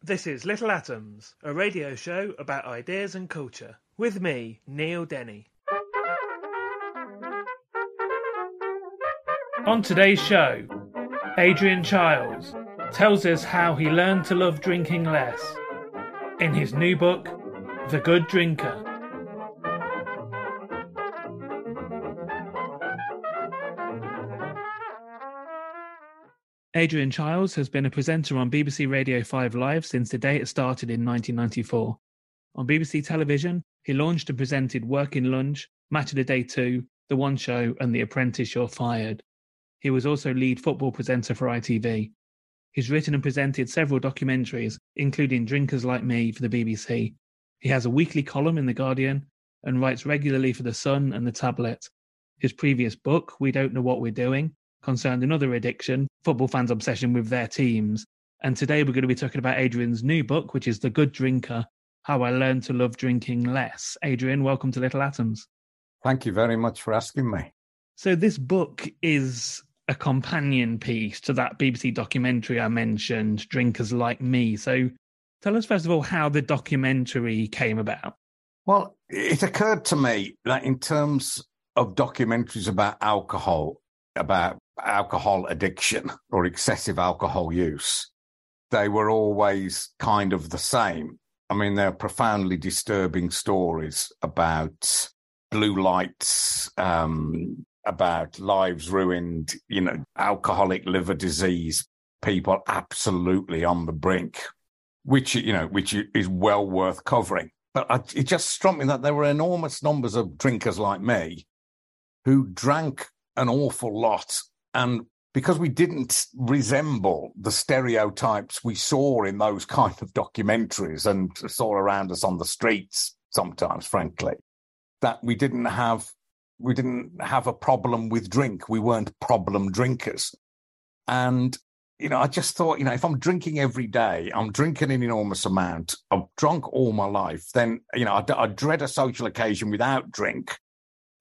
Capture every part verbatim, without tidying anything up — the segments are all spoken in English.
This is Little Atoms, a radio show about ideas and culture. With me, Neil Denny. On today's show, Adrian Chiles tells us how he learned to love drinking less in his new book, The Good Drinker. Adrian Chiles has been a presenter on B B C Radio five Live since the day it started in nineteen ninety-four. On B B C Television, he launched and presented Working Lunch, Match of the Day two, The One Show and The Apprentice You're Fired. He was also lead football presenter for I T V. He's written and presented several documentaries, including Drinkers Like Me for the B B C. He has a weekly column in The Guardian and writes regularly for The Sun and The Tablet. His previous book, We Don't Know What We're Doing, concerned another addiction, football fans' obsession with their teams. And today we're going to be talking about Adrian's new book, which is The Good Drinker, How I Learned to Love Drinking Less. Adrian, welcome to Little Atoms. Thank you very much for asking me. So this book is a companion piece to that B B C documentary I mentioned, Drinkers Like Me. So tell us, first of all, how the documentary came about. Well, it occurred to me that in terms of documentaries about alcohol, about alcohol addiction or excessive alcohol use, they were always kind of the same. I mean, they're profoundly disturbing stories about blue lights, um, about lives ruined, you know, alcoholic liver disease, people absolutely on the brink, which, you know, which is well worth covering. But I, it just struck me that there were enormous numbers of drinkers like me who drank an awful lot. And because we didn't resemble the stereotypes we saw in those kind of documentaries and saw around us on the streets sometimes, frankly, that we didn't have We didn't have a problem with drink. We weren't problem drinkers. And, you know, I just thought, you know, if I'm drinking every day, I'm drinking an enormous amount, I've drunk all my life, then, you know, I, I dread a social occasion without drink.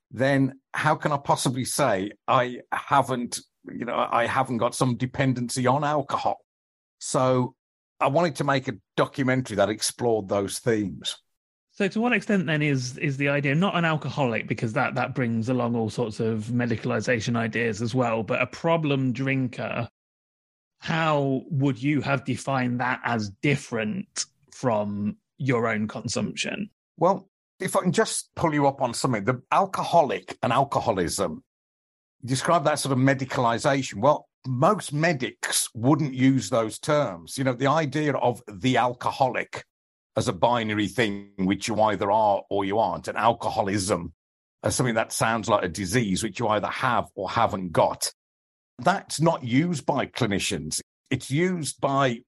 Then how can I possibly say I haven't, you know, I haven't got some dependency on alcohol? So I wanted to make a documentary that explored those themes. So to what extent then is is the idea, not an alcoholic, because that, that brings along all sorts of medicalization ideas as well, but a problem drinker, how would you have defined that as different from your own consumption? Well, if I can just pull you up on something, the alcoholic and alcoholism, you describe that sort of medicalization. Well, most medics wouldn't use those terms. You know, the idea of the alcoholic as a binary thing, which you either are or you aren't, and alcoholism as something that sounds like a disease which you either have or haven't got. That's not used by clinicians. It's used by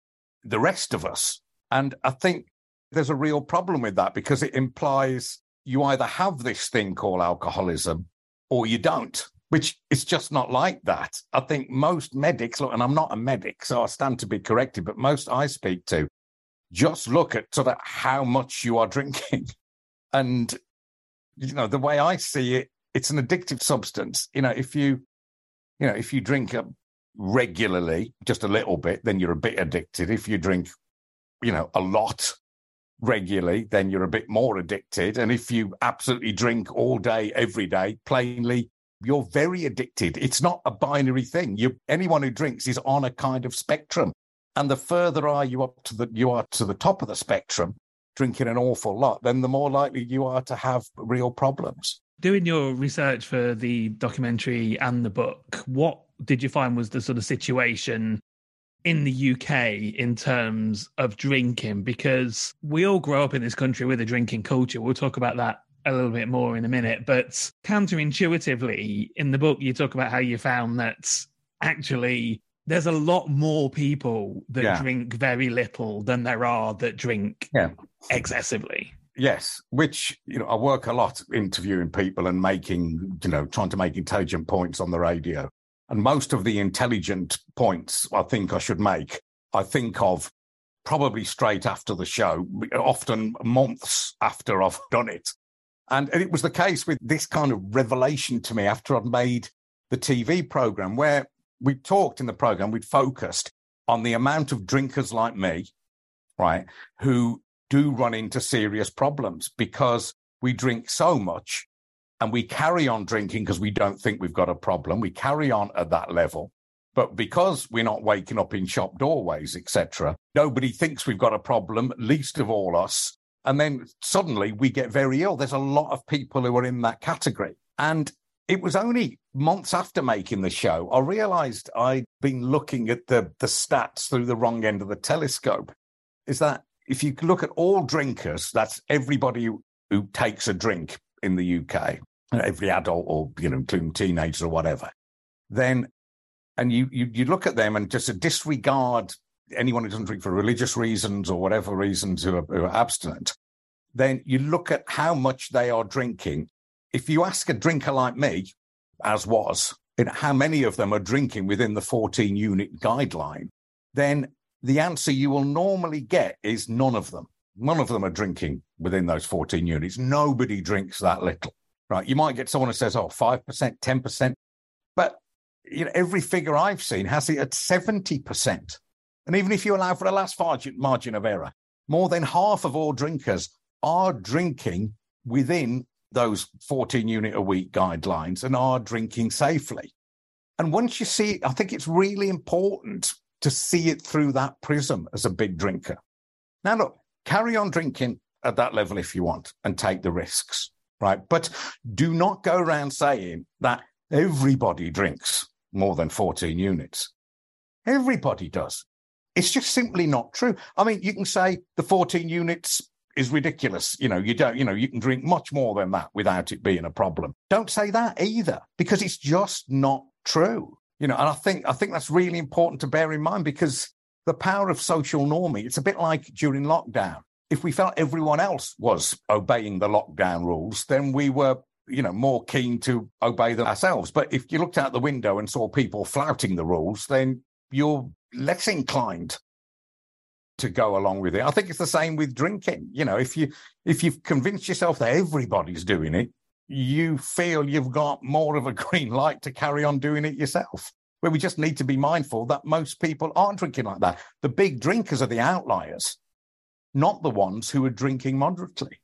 the rest of us. And I think there's a real problem with that because it implies you either have this thing called alcoholism or you don't, which is just not like that. I think most medics, look, and I'm not a medic, so I stand to be corrected, but most I speak to, just look at sort of how much you are drinking. And, you know, the way I see it, it's an addictive substance. You know, if you, you know, if you drink regularly, just a little bit, then you're a bit addicted. If you drink, you know, a lot regularly, then you're a bit more addicted. And if you absolutely drink all day, every day, plainly, You're very addicted. It's not a binary thing. You, anyone who drinks is on a kind of spectrum. And the further are you up to the, you are to the top of the spectrum, drinking an awful lot, then the more likely you are to have real problems. Doing your research for the documentary and the book, what did you find was the sort of situation in the U K in terms of drinking? Because we all grow up in this country with a drinking culture. We'll talk about that a little bit more in a minute. But counterintuitively, in the book, you talk about how you found that actually there's a lot more people that yeah. drink very little than there are that drink yeah. excessively. Yes, which, you know, I work a lot interviewing people and making, you know, trying to make intelligent points on the radio. And most of the intelligent points I think I should make, I think of probably straight after the show, often months after I've done it. And it was the case with this kind of revelation to me after I'd made the T V programme, where we talked in the programme, we'd focused on the amount of drinkers like me, right, who do run into serious problems because we drink so much and we carry on drinking because we don't think we've got a problem. We carry on at that level. But because we're not waking up in shop doorways, et cetera, nobody thinks we've got a problem, least of all us. And then suddenly we get very ill. There's a lot of people who are in that category. And it was only months after making the show, I realised I'd been looking at the, the stats through the wrong end of the telescope. Is that if you look at all drinkers, that's everybody who, who takes a drink in the U K, every adult or, you know, including teenagers or whatever, then, and you, you, you look at them and just disregard anyone who doesn't drink for religious reasons or whatever reasons who are, who are abstinent, then you look at how much they are drinking. If you ask a drinker like me, as was, you know, how many of them are drinking within the fourteen-unit guideline, then the answer you will normally get is none of them. None of them are drinking within those fourteen units. Nobody drinks that little, right? You might get someone who says, oh, five percent, ten percent. But you know, every figure I've seen has it at seventy percent. And even if you allow for a last margin of error, more than half of all drinkers are drinking within those fourteen-unit-a-week guidelines and are drinking safely. And once you see it, I think it's really important to see it through that prism as a big drinker. Now, look, carry on drinking at that level if you want and take the risks, right? But do not go around saying that everybody drinks more than fourteen units. Everybody does. It's just simply not true. I mean, you can say the fourteen units is ridiculous. You know, you don't, you know, you can drink much more than that without it being a problem. Don't say that either, because it's just not true. You know, and I think I think that's really important to bear in mind, because the power of social norming, it's a bit like during lockdown. If we felt everyone else was obeying the lockdown rules, then we were, you know, more keen to obey them ourselves. But if you looked out the window and saw people flouting the rules, then you're less inclined to go along with it. I think it's the same with drinking. You know, if you if you've convinced yourself that everybody's doing it, you feel you've got more of a green light to carry on doing it yourself. Where we just need to be mindful that most people aren't drinking like that. The big drinkers are the outliers, not the ones who are drinking moderately.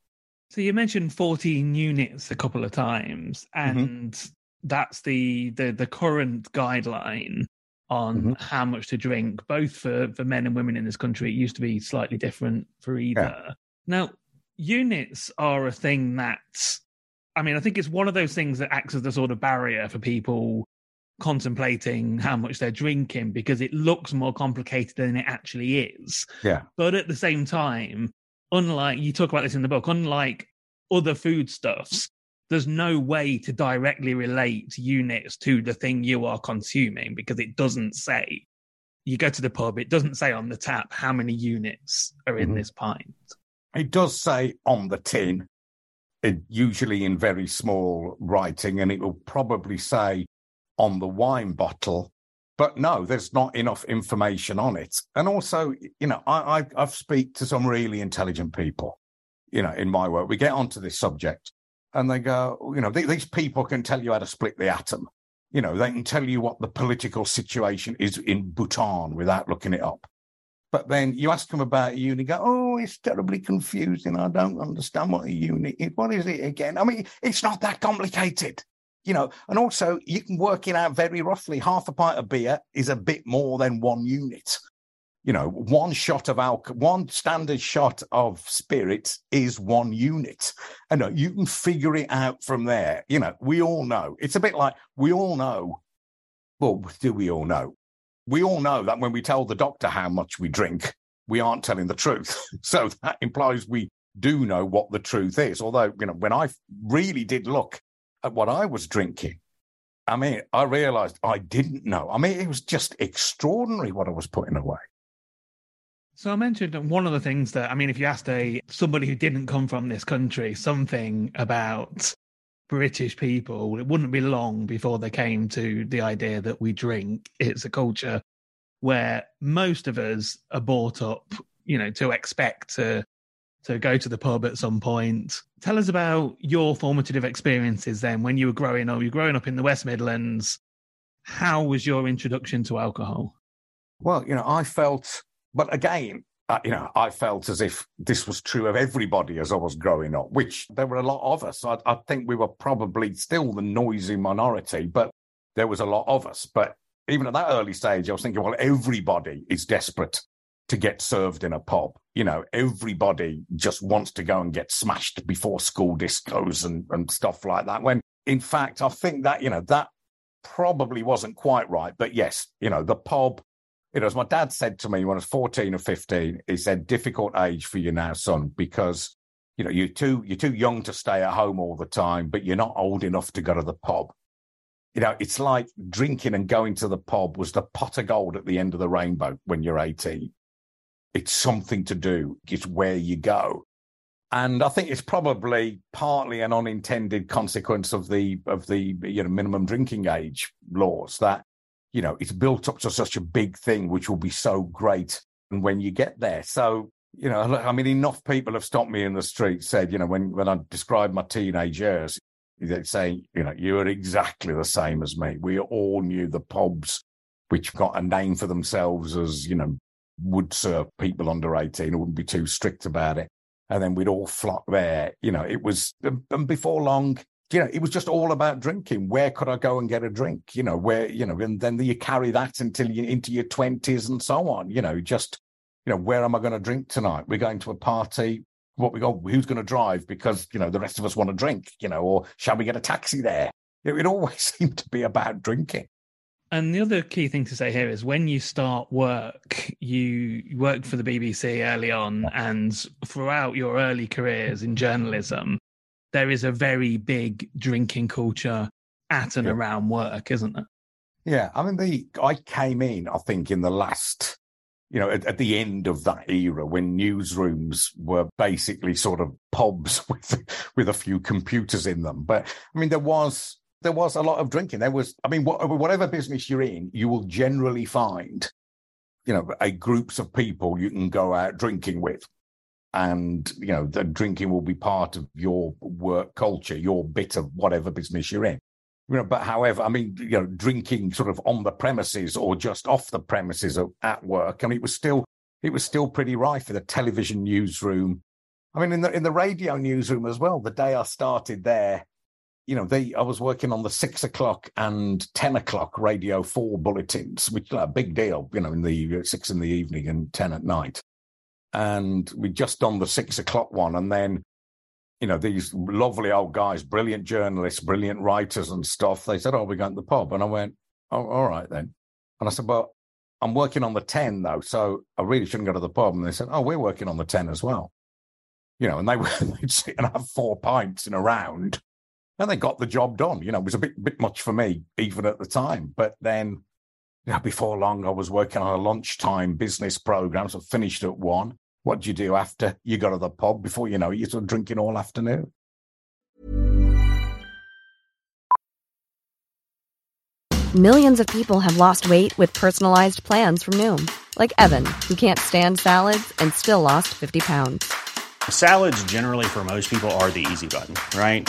So you mentioned fourteen units a couple of times, and mm-hmm. that's the, the the current guideline on mm-hmm. how much to drink, both for, for men and women in this country. It used to be slightly different for either. Yeah. Now, units are a thing that, I mean, I think it's one of those things that acts as the sort of barrier for people contemplating how much they're drinking, because it looks more complicated than it actually is. Yeah. But at the same time, unlike, you talk about this in the book, unlike other foodstuffs, there's no way to directly relate units to the thing you are consuming, because it doesn't say, you go to the pub, it doesn't say on the tap how many units are in mm-hmm. this pint. It does say on the tin, it, usually in very small writing, and it will probably say on the wine bottle, but no, there's not enough information on it. And also, you know, I, I, I've speak to some really intelligent people, you know, in my work. We get onto this subject and they go, you know, th- these people can tell you how to split the atom. You know, they can tell you what the political situation is in Bhutan without looking it up. But then you ask them about a unit, go, oh, it's terribly confusing. I don't understand what a unit is. What is it again? I mean, it's not that complicated. you know, and also you can work it out very roughly. Half a pint of beer is a bit more than one unit. You know, one shot of alcohol, one standard shot of spirit is one unit. And you can figure it out from there. You know, we all know. It's a bit like we all know. Well, do we all know? We all know that when we tell the doctor how much we drink, we aren't telling the truth. So that implies we do know what the truth is. Although, you know, when I really did look at what I was drinking, I mean, I realised I didn't know. I mean, it was just extraordinary what I was putting away. So I mentioned one of the things that, I mean, if you asked a somebody who didn't come from this country something about British people, it wouldn't be long before they came to the idea that we drink. It's a culture where most of us are brought up, you know, to expect to to go to the pub at some point. Tell us about your formative experiences then when you were growing up. You're growing up in the West Midlands. How was your introduction to alcohol? Well, you know, I felt, but again, uh, you know, I felt as if this was true of everybody as I was growing up, which there were a lot of us. I, I think we were probably still the noisy minority, but there was a lot of us. But even at that early stage, I was thinking, well, everybody is desperate to get served in a pub. You know, everybody just wants to go and get smashed before school discos and, and stuff like that. When, in fact, I think that, you know, that probably wasn't quite right. But yes, you know, the pub, you know, as my dad said to me when I was fourteen or fifteen, he said, difficult age for you now, son, because, you know, you're too, you're too young to stay at home all the time, but you're not old enough to go to the pub. You know, it's like drinking and going to the pub was the pot of gold at the end of the rainbow when you're eighteen. It's something to do. It's where you go. And I think it's probably partly an unintended consequence of the, of the, you know, minimum drinking age laws that, you know, it's built up to such a big thing, which will be so great. And when you get there, so, you know, I mean, enough people have stopped me in the street, said, you know, when, when I described my teenage years, they'd say, you know, you are exactly the same as me. We all knew the pubs, which got a name for themselves as, you know, would serve people under eighteen and wouldn't be too strict about it. And then we'd all flock there. You know, it was, and before long, you know, it was just all about drinking. Where could I go and get a drink? You know, where, you know, and then you carry that until you into your twenties and so on. You know, just, you know, where am I going to drink tonight? We're going to a party. What we got? Who's going to drive? Because, you know, the rest of us want to drink, you know, or shall we get a taxi there? It, it always seemed to be about drinking. And the other key thing to say here is when you start work, you worked for the B B C early on, and throughout your early careers in journalism, there is a very big drinking culture at and yeah. around work, isn't there? Yeah. I mean, the I came in, I think, in the last, you know, at, at the end of that era when newsrooms were basically sort of pubs with with a few computers in them. But, I mean, there was... There was a lot of drinking. There was, I mean, wh- whatever business you're in, you will generally find, you know, a groups of people you can go out drinking with. And, you know, the drinking will be part of your work culture, your bit of whatever business you're in. You know, but however, I mean, you know, drinking sort of on the premises or just off the premises of, at work. I mean, it was still, it was still pretty rife in the television newsroom. I mean, in the, in the radio newsroom as well, the day I started there, you know, they, I was working on the six o'clock and ten o'clock Radio Four bulletins, which is a big deal, you know, in the six in the evening and ten at night. And we just done the six o'clock one. And then, you know, these lovely old guys, brilliant journalists, brilliant writers and stuff. They said, oh, we're going to the pub. And I went, oh, all right then. And I said, well, I'm working on the ten though, so I really shouldn't go to the pub. And they said, oh, we're working on the ten as well. You know, and they were, they'd sit and have four pints in a round. And they got the job done. You know, it was a bit bit much for me, even at the time. But then, you know, before long, I was working on a lunchtime business program. So I finished at one. What do you do after you go to the pub? Before you know it, you're sort of drinking all afternoon. Millions of people have lost weight with personalized plans from Noom. Like Evan, who can't stand salads and still lost fifty pounds. Salads generally for most people are the easy button, right?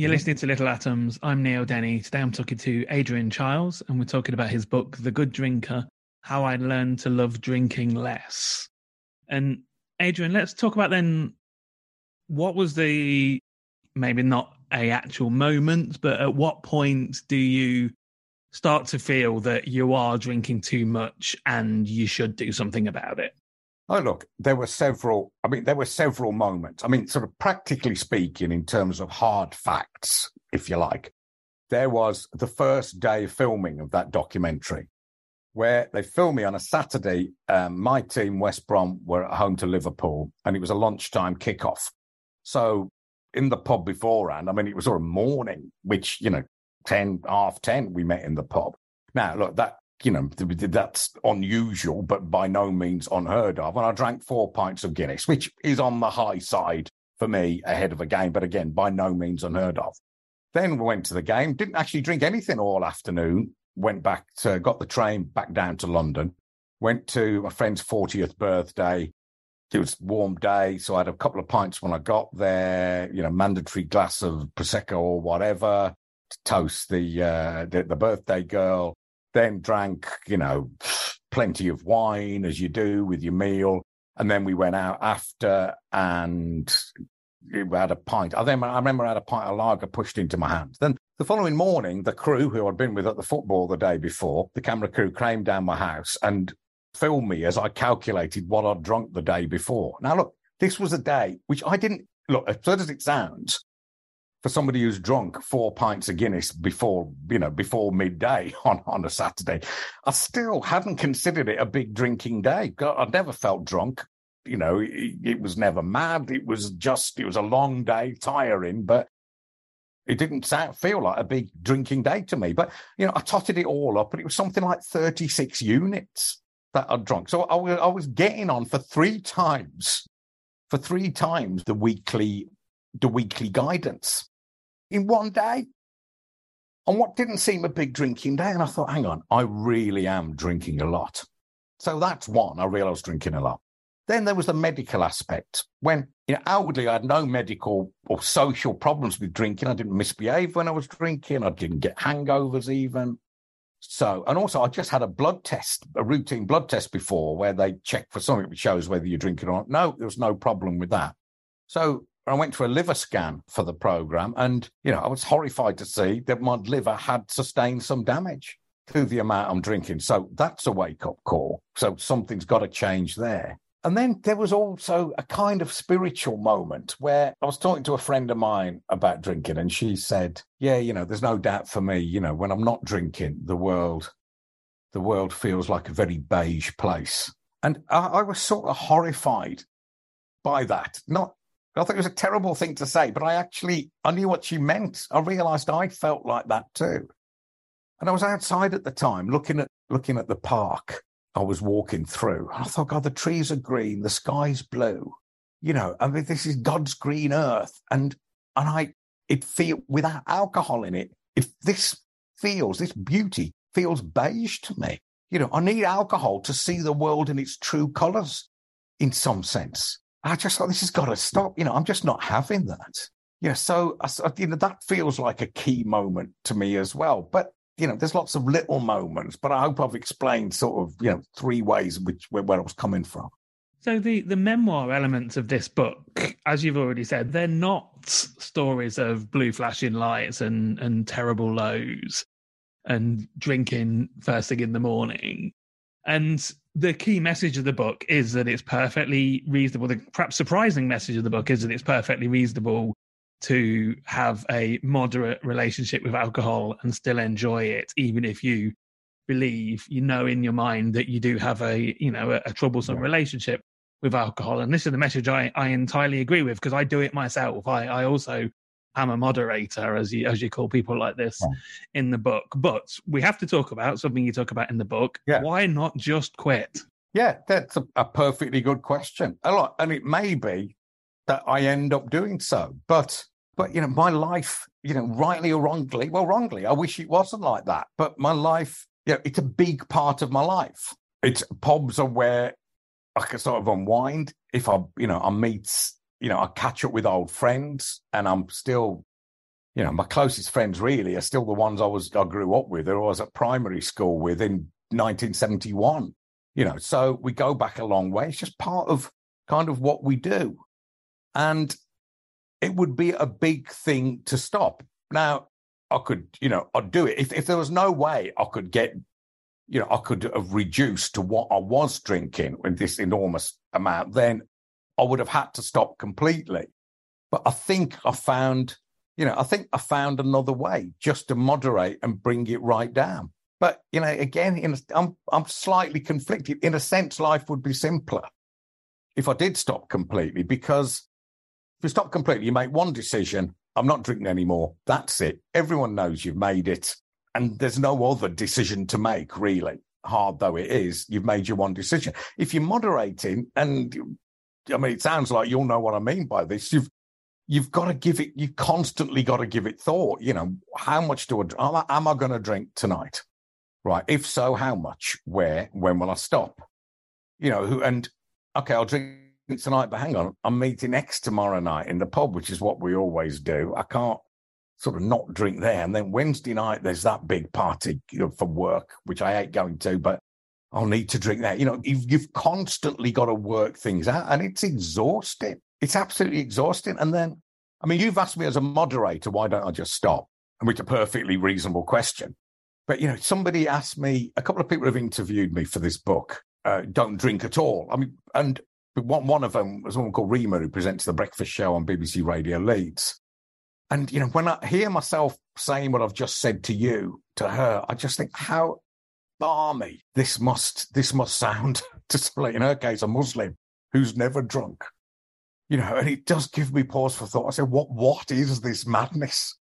You're listening to Little Atoms. I'm Neil Denny. Today I'm talking to Adrian Chiles, and we're talking about his book, The Good Drinker, How I Learned to Love Drinking Less. And Adrian, let's talk about then, what was the, maybe not a actual moment, but at what point do you start to feel that you are drinking too much and you should do something about it? Oh, look, there were several, I mean, there were several moments. I mean, sort of practically speaking, in terms of hard facts, if you like, there was the first day of filming of that documentary where they filmed me on a Saturday. Um, my team, West Brom, were at home to Liverpool, and it was a lunchtime kickoff. So in the pub beforehand, I mean, it was sort of morning, which, you know, ten, half ten, we met in the pub. Now, look, that, you know, that's unusual, but by no means unheard of. And I drank four pints of Guinness, which is on the high side for me ahead of a game, but again, by no means unheard of. Then we went to the game, didn't actually drink anything all afternoon, went back to, got the train back down to London, went to my friend's fortieth birthday. It was a warm day, so I had a couple of pints when I got there, you know, mandatory glass of Prosecco or whatever, to toast the uh, the, the birthday girl. Then drank, you know, plenty of wine, as you do with your meal. And then we went out after and had a pint. I, then, I remember I had a pint of lager pushed into my hand. Then the following morning, the crew who I'd been with at the football the day before, the camera crew came down my house and filmed me as I calculated what I'd drunk the day before. Now, look, this was a day which I didn't, look, as absurd as it sounds, for somebody who's drunk four pints of Guinness before, you know, before midday on, on a Saturday, I still hadn't considered it a big drinking day. God, I'd never felt drunk. You know, it, it was never mad. It was just, it was a long day, tiring, but it didn't sound, feel like a big drinking day to me. But, you know, I totted it all up, and it was something like thirty-six units that I'd drunk. So I was, I was getting on for three times, for three times the weekly the weekly guidance in one day on what didn't seem a big drinking day. And I thought, hang on, I really am drinking a lot. So that's one. I realized I was drinking a lot. Then there was the medical aspect. When, you know, outwardly I had no medical or social problems with drinking. I didn't misbehave when I was drinking. I didn't get hangovers even. So, and also I just had a blood test, a routine blood test before, where they check for something which shows whether you're drinking or not. No, there was no problem with that. So I went to a liver scan for the programme, and, you know, I was horrified to see that my liver had sustained some damage through the amount I'm drinking. So that's a wake-up call. So something's got to change there. And then there was also a kind of spiritual moment where I was talking to a friend of mine about drinking, and she said, yeah, you know, there's no doubt for me, you know, when I'm not drinking, the world, the world feels like a very beige place. And I, I was sort of horrified by that. Not, I thought it was a terrible thing to say, but I actually, I knew what she meant. I realised I felt like that too. And I was outside at the time looking at looking at the park I was walking through. And I thought, God, the trees are green, the sky's blue. You know, I mean, this is God's green earth. And and I it feel without alcohol in it, if this feels, this beauty feels beige to me. You know, I need alcohol to see the world in its true colours in some sense. I just thought, this has got to stop. You know, I'm just not having that. Yeah, so, you know, that feels like a key moment to me as well. But, you know, there's lots of little moments, but I hope I've explained sort of, you know, three ways which where, where I was coming from. So the, the memoir elements of this book, as you've already said, they're not stories of blue flashing lights and, and terrible lows and drinking first thing in the morning. And the key message of the book is that it's perfectly reasonable. The perhaps surprising message of the book is that it's perfectly reasonable to have a moderate relationship with alcohol and still enjoy it, even if you believe, you know, in your mind that you do have a, you know, a, a troublesome yeah. relationship with alcohol. And this is the message I, I entirely agree with, because I do it myself. I, I also am a moderator, as you as you call people like this yeah. in the book. But we have to talk about something you talk about in the book. Yeah. Why not just quit? Yeah, that's a, a perfectly good question. A lot, and it may be that I end up doing so. But, but you know, my life, you know, rightly or wrongly, well, wrongly, I wish it wasn't like that. But my life, you know, it's a big part of my life. It's pubs are where I can sort of unwind. If I, you know, I meet, you know, I catch up with old friends, and I'm still, you know, my closest friends really are still the ones I was, I grew up with, or I was at primary school with in nineteen seventy-one. You know, so we go back a long way. It's just part of kind of what we do. And it would be a big thing to stop. Now, I could, you know, I'd do it. If if there was no way I could get, you know, I could have reduced to what I was drinking with this enormous amount, then I would have had to stop completely. But I think I found, you know, I think I found another way just to moderate and bring it right down. But, you know, again, in a, I'm I'm slightly conflicted. In a sense, life would be simpler if I did stop completely, because if you stop completely, you make one decision, I'm not drinking anymore. That's it. Everyone knows you've made it. And there's no other decision to make, really. Hard though it is, you've made your one decision. If you're moderating, and I mean, it sounds like you'll know what I mean by this, you've you've got to give it, you constantly got to give it thought. You know, how much do I, am I going to drink tonight? Right. If so, how much? Where? When will I stop? You know, and okay, I'll drink tonight, but hang on, I'm meeting X tomorrow night in the pub, which is what we always do. I can't sort of not drink there. And then Wednesday night, there's that big party for work, which I hate going to, but I'll need to drink there. You know, you've, you've constantly got to work things out, and it's exhausting. It's absolutely exhausting. And then, I mean, you've asked me as a moderator, why don't I just stop? And it's a perfectly reasonable question. But, you know, somebody asked me, a couple of people have interviewed me for this book, uh, don't drink at all. I mean, and One one of them was someone called Rima, who presents The Breakfast Show on B B C Radio Leeds. And, you know, when I hear myself saying what I've just said to you, to her, I just think how balmy this must this must sound to, in her case, a Muslim who's never drunk. You know, and it does give me pause for thought. I say, what what is this madness?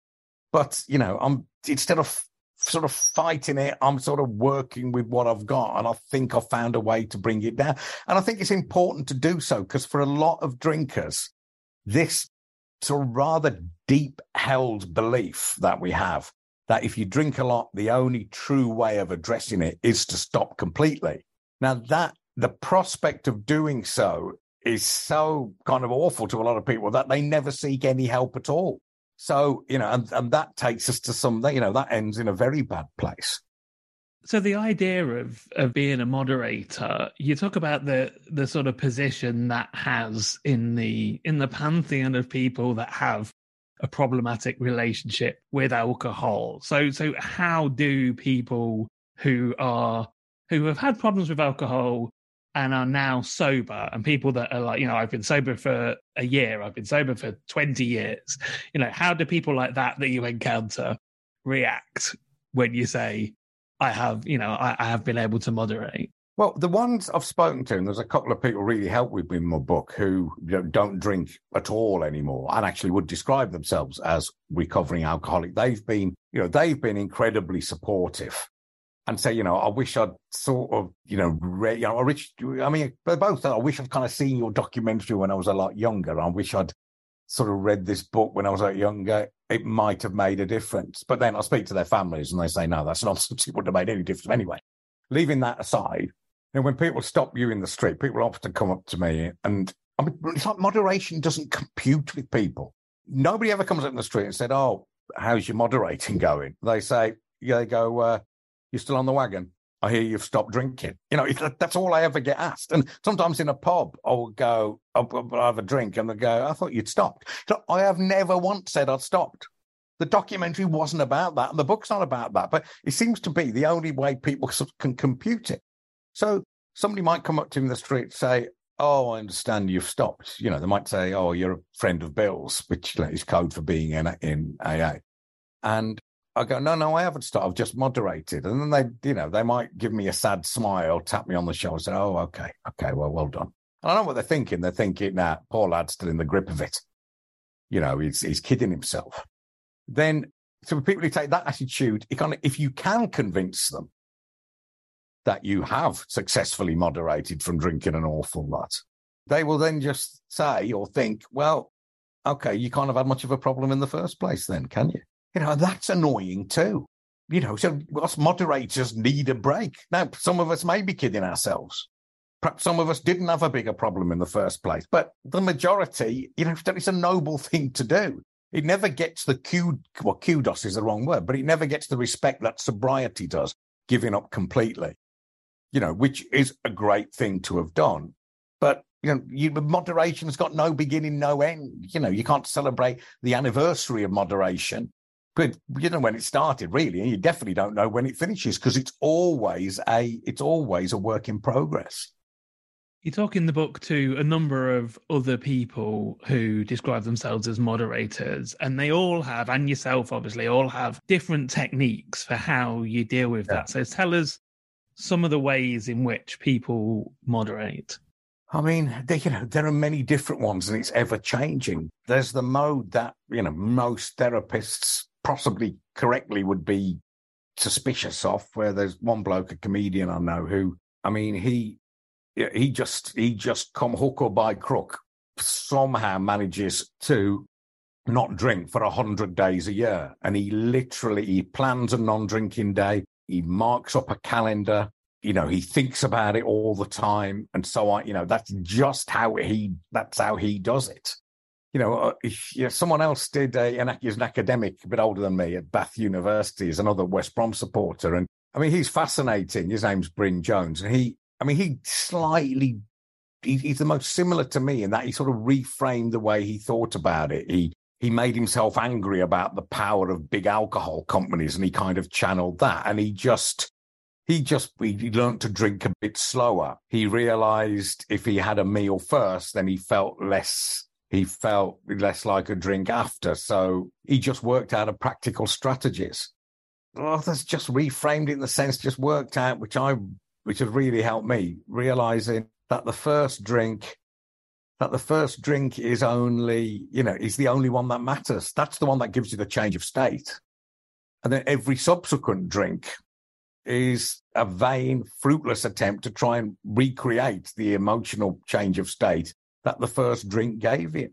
But, you know, I'm instead of sort of fighting it, I'm sort of working with what I've got, and I think I've found a way to bring it down. And I think it's important to do so, because for a lot of drinkers, this sort of rather deep held belief that we have, that if you drink a lot, the only true way of addressing it is to stop completely. Now, that the prospect of doing so is so kind of awful to a lot of people that they never seek any help at all. So, you know, and, and that takes us to something, you know, that ends in a very bad place. So the idea of, of being a moderator, you talk about the the sort of position that has in the in the pantheon of people that have a problematic relationship with alcohol. So so how do people who are who have had problems with alcohol and are now sober, and people that are like, you know, I've been sober for a year, I've been sober for twenty years. You know, how do people like that that you encounter react when you say, I have, you know, I, I have been able to moderate? Well, the ones I've spoken to, and there's a couple of people really helped with me in my book who you know, don't drink at all anymore and actually would describe themselves as recovering alcoholic. They've been, you know, they've been incredibly supportive and say, you know, I wish I'd sort of, you know, re- you know, I, wish, I mean, they're both, I wish I'd kind of seen your documentary when I was a lot younger. I wish I'd sort of read this book when I was a lot younger. It might have made a difference. But then I speak to their families and they say, no, that's nonsense. It wouldn't have made any difference anyway. Leaving that aside, and when people stop you in the street, people often come up to me, and I mean, it's like moderation doesn't compute with people. Nobody ever comes up in the street and said, "Oh, how's your moderating going?" They say, yeah, "They go, uh, you're still on the wagon. I hear you've stopped drinking." You know, it's, that's all I ever get asked. And sometimes in a pub, I'll go, I'll, I'll have a drink, and they go, "I thought you'd stopped." So I have never once said I'd stopped. The documentary wasn't about that, and the book's not about that. But it seems to be the only way people can compute it. So somebody might come up to him in the street and say, "Oh, I understand you've stopped." You know, they might say, "Oh, you're a friend of Bill's," which is code for being in, in A A. And I go, "No, no, I haven't stopped. I've just moderated." And then they, you know, they might give me a sad smile, tap me on the shoulder, say, "Oh, okay, okay, well, well done." And I know what they're thinking. They're thinking, "Nah, poor lad's still in the grip of it. You know, he's he's kidding himself." Then, so people who take that attitude, it kind of, if you can convince them that you have successfully moderated from drinking an awful lot, they will then just say or think, "Well, okay, you can't have had much of a problem in the first place then, can you?" You know, that's annoying too. You know, so us moderators need a break. Now, some of us may be kidding ourselves. Perhaps some of us didn't have a bigger problem in the first place. But the majority, you know, it's a noble thing to do. It never gets the Q, well, kudos is the wrong word, but it never gets the respect that sobriety does, giving up completely. You know, which is a great thing to have done. But, you know, you, moderation has got no beginning, no end. You know, you can't celebrate the anniversary of moderation. But you know when it started, really, and you definitely don't know when it finishes because it's always a it's always a work in progress. You talk in the book to a number of other people who describe themselves as moderators, and they all have, and yourself obviously, all have different techniques for how you deal with yeah. that. So tell us some of the ways in which people moderate. I mean, they, you know, there are many different ones and it's ever changing. There's the mode that, you know, most therapists possibly correctly would be suspicious of, where there's one bloke, a comedian I know, who, I mean, he he just, he just come hook or by crook, somehow manages to not drink for one hundred days a year. And he literally, he plans a non-drinking day. He marks up a calendar, you know, he thinks about it all the time. And so I, you know, that's just how he, that's how he does it. You know, uh, you know someone else did, a, an, he's an academic, a bit older than me, at Bath University, is another West Brom supporter. And I mean, he's fascinating. His name's Bryn Jones. And he, I mean, he slightly, he, he's the most similar to me in that he sort of reframed the way he thought about it. He, He made himself angry about the power of big alcohol companies, and he kind of channeled that. And he just, he just, he learned to drink a bit slower. He realized if he had a meal first, then he felt less, he felt less like a drink after. So he just worked out a practical strategies. Others just reframed it in the sense, just worked out, which I, which has really helped me, realizing that the first drink. That the first drink is only, you know, is the only one that matters. That's the one that gives you the change of state. And then every subsequent drink is a vain, fruitless attempt to try and recreate the emotional change of state that the first drink gave you.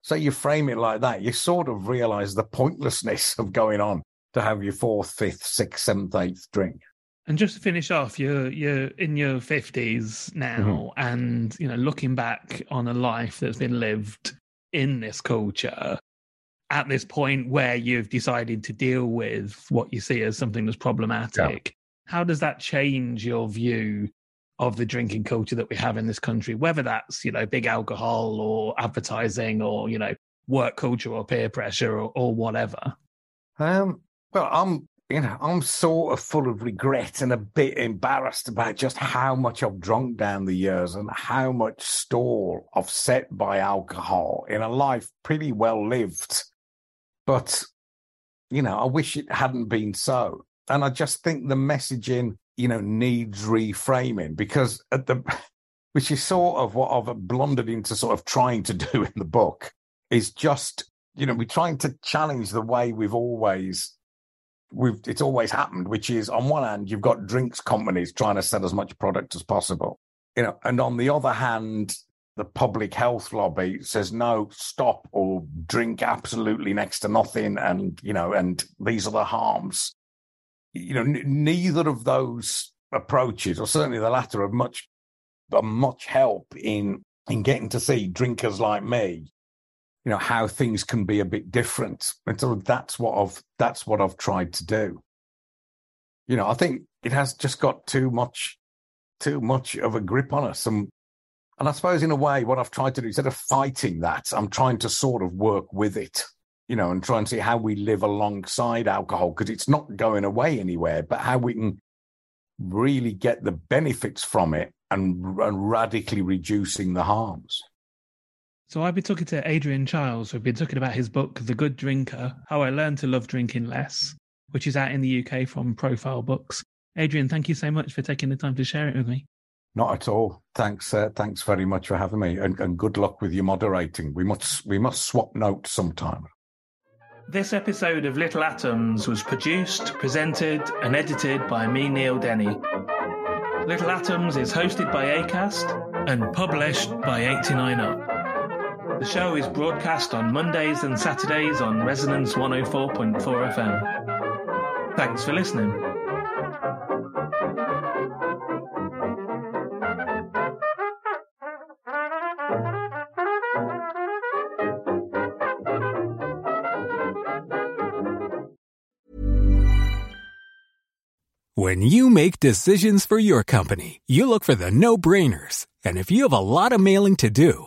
So you frame it like that. You sort of realize the pointlessness of going on to have your fourth, fifth, sixth, seventh, eighth drink. And just to finish off, you're you're in your fifties now, mm-hmm. and you know, looking back on a life that's been lived in this culture, at this point where you've decided to deal with what you see as something that's problematic, yeah. how does that change your view of the drinking culture that we have in this country? Whether that's, you know, big alcohol or advertising or, you know, work culture or peer pressure or, or whatever. Um, well, I'm. You know, I'm sort of full of regret and a bit embarrassed about just how much I've drunk down the years and how much store I've set by alcohol in a life pretty well lived. But, you know, I wish it hadn't been so. And I just think the messaging you know, needs reframing, because at the, which is sort of what I've blundered into sort of trying to do in the book, is just, you know, we're trying to challenge the way we've always, we've it's always happened, which is on one hand, you've got drinks companies trying to sell as much product as possible, you know, and on the other hand, the public health lobby says, no, stop or drink absolutely next to nothing. And, you know, and these are the harms. You know, n- neither of those approaches, or certainly the latter, are much, are much help in, in getting to see drinkers like me, you know, how things can be a bit different. And so that's what I've, that's what I've tried to do. You know, I think it has just got too much, too much of a grip on us. And, and I suppose in a way, what I've tried to do, instead of fighting that, I'm trying to sort of work with it. You know, and try and see how we live alongside alcohol, because it's not going away anywhere, but how we can really get the benefits from it and, and radically reducing the harms. So I've been talking to Adrian Chiles. We've been talking about his book, The Good Drinker, How I Learned to Love Drinking Less, which is out in the U K from Profile Books. Adrian, thank you so much for taking the time to share it with me. Not at all. Thanks. Uh, thanks very much for having me. And, and good luck with your moderating. We must, we must swap notes sometime. This episode of Little Atoms was produced, presented and edited by me, Neil Denny. Little Atoms is hosted by ACAST and published by eighty-nine up. The show is broadcast on Mondays and Saturdays on Resonance one oh four point four F M. Thanks for listening. When you make decisions for your company, you look for the no-brainers. And if you have a lot of mailing to do,